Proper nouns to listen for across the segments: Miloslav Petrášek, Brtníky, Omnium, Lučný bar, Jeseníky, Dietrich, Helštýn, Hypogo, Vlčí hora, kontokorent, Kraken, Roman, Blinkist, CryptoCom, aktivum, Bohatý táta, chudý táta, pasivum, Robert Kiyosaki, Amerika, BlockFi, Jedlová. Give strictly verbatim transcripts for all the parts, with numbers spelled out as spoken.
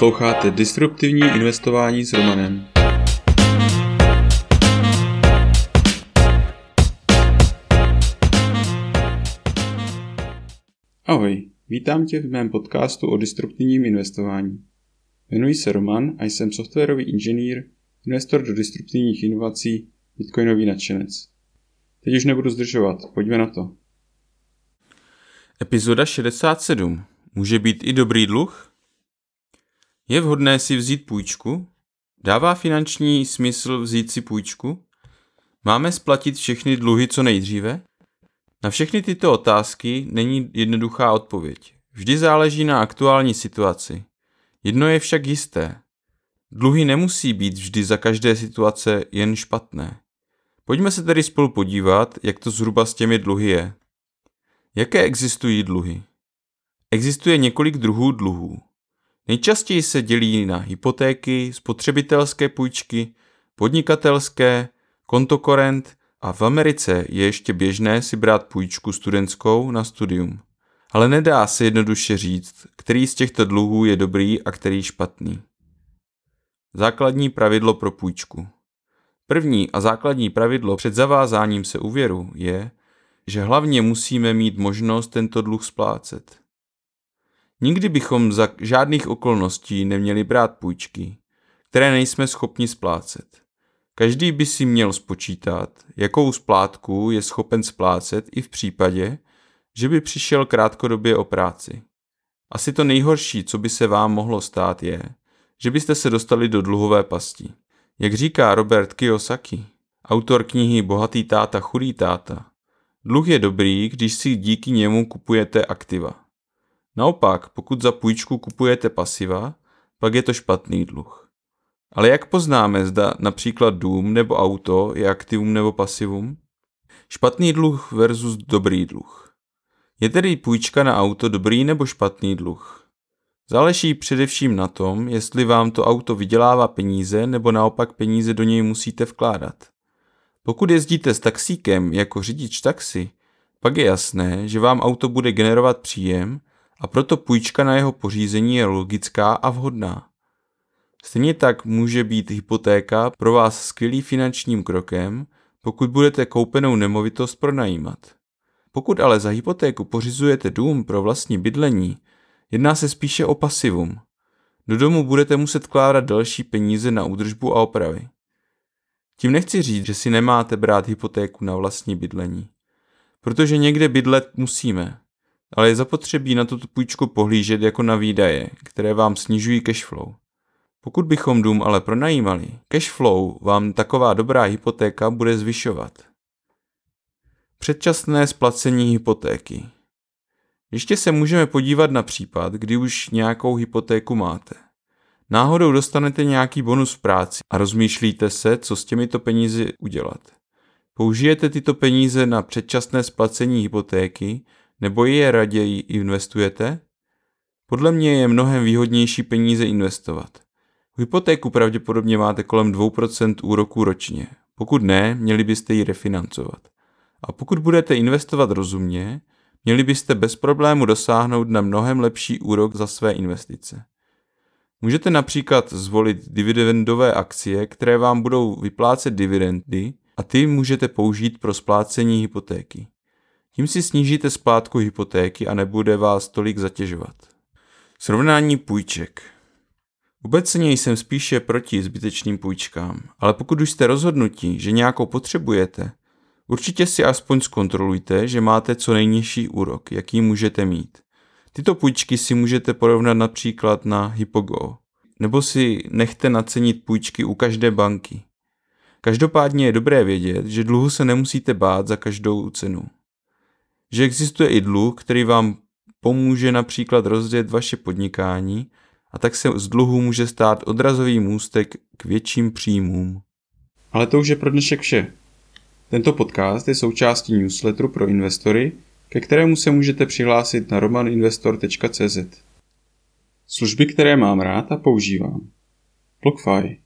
Posloucháte Disruptivní investování s Romanem. Ahoj, vítám tě v mém podcastu o disruptivním investování. Jmenuji se Roman a jsem softwarový inženýr, investor do disruptivních inovací, bitcoinový nadšenec. Teď už nebudu zdržovat, pojďme na to. Epizoda šedesát sedm. Může být i dobrý dluh? Je vhodné si vzít půjčku? Dává finanční smysl vzít si půjčku? Máme splatit všechny dluhy co nejdříve? Na všechny tyto otázky není jednoduchá odpověď. Vždy záleží na aktuální situaci. Jedno je však jisté. Dluhy nemusí být vždy za každé situace jen špatné. Pojďme se tedy spolu podívat, jak to zhruba s těmi dluhy je. Jaké existují dluhy? Existuje několik druhů dluhů. Nejčastěji se dělí na hypotéky, spotřebitelské půjčky, podnikatelské, kontokorent a v Americe je ještě běžné si brát půjčku studentskou na studium. Ale nedá se jednoduše říct, který z těchto dluhů je dobrý a který špatný. Základní pravidlo pro půjčku. První a základní pravidlo před zavázáním se úvěru je, že hlavně musíme mít možnost tento dluh splácet. Nikdy bychom za žádných okolností neměli brát půjčky, které nejsme schopni splácet. Každý by si měl spočítat, jakou splátku je schopen splácet i v případě, že by přišel krátkodobě o práci. Asi to nejhorší, co by se vám mohlo stát, je, že byste se dostali do dluhové pasti. Jak říká Robert Kiyosaki, autor knihy Bohatý táta, chudý táta, dluh je dobrý, když si díky němu kupujete aktiva. Naopak, pokud za půjčku kupujete pasiva, pak je to špatný dluh. Ale jak poznáme, zda například dům nebo auto je aktivum nebo pasivum? Špatný dluh versus dobrý dluh. Je tedy půjčka na auto dobrý nebo špatný dluh? Záleží především na tom, jestli vám to auto vydělává peníze nebo naopak peníze do něj musíte vkládat. Pokud jezdíte s taxíkem jako řidič taxi, pak je jasné, že vám auto bude generovat příjem a proto půjčka na jeho pořízení je logická a vhodná. Stejně tak může být hypotéka pro vás skvělým finančním krokem, pokud budete koupenou nemovitost pronajímat. Pokud ale za hypotéku pořizujete dům pro vlastní bydlení, jedná se spíše o pasivum. Do domu budete muset vkládat další peníze na údržbu a opravy. Tím nechci říct, že si nemáte brát hypotéku na vlastní bydlení, protože někde bydlet musíme, ale je zapotřebí na tuto půjčku pohlížet jako na výdaje, které vám snižují cashflow. Pokud bychom dům ale pronajímali, cashflow vám taková dobrá hypotéka bude zvyšovat. Předčasné splacení hypotéky. Ještě se můžeme podívat na případ, kdy už nějakou hypotéku máte. Náhodou dostanete nějaký bonus v práci a rozmýšlíte se, co s těmito penízi udělat. Použijete tyto peníze na předčasné splacení hypotéky nebo je raději investujete? Podle mě je mnohem výhodnější peníze investovat. Hypotéku pravděpodobně máte kolem dvě procenta úroků ročně. Pokud ne, měli byste ji refinancovat. A pokud budete investovat rozumně, měli byste bez problému dosáhnout na mnohem lepší úrok za své investice. Můžete například zvolit dividendové akcie, které vám budou vyplácet dividendy a ty můžete použít pro splácení hypotéky. Tím si snížíte splátku hypotéky a nebude vás tolik zatěžovat. Srovnání půjček. Obecně jsem spíše proti zbytečným půjčkám, ale pokud už jste rozhodnutí, že nějakou potřebujete, určitě si aspoň zkontrolujte, že máte co nejnižší úrok, jaký můžete mít. Tyto půjčky si můžete porovnat například na Hypogo, nebo si nechte nacenit půjčky u každé banky. Každopádně je dobré vědět, že dluhu se nemusíte bát za každou cenu. Že existuje i dluh, který vám pomůže například rozjet vaše podnikání a tak se z dluhu může stát odrazový můstek k větším příjmům. Ale to už je pro dnešek vše. Tento podcast je součástí newsletteru pro investory, ke kterému se můžete přihlásit na romaninvestor tečka cz. Služby, které mám rád a používám. BlockFi.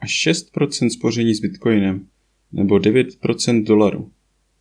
Až šest procent spoření s bitcoinem nebo devět procent dolaru.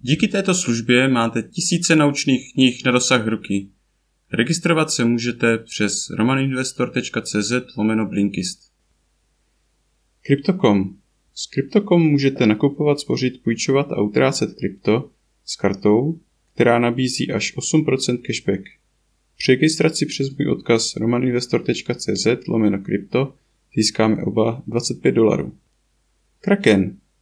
Díky této službě máte tisíce naučných knih na dosah ruky. Registrovat se můžete přes romaninvestor tečka cz lomeno blinkist. CryptoCom. S CryptoCom můžete nakupovat, spořit, půjčovat a utrácet krypto s kartou, která nabízí až osm procent cashback. Při registraci přes můj odkaz romaninvestor tečka cz lomeno krypto získáme oba dvacet pět dolarů. Kraken.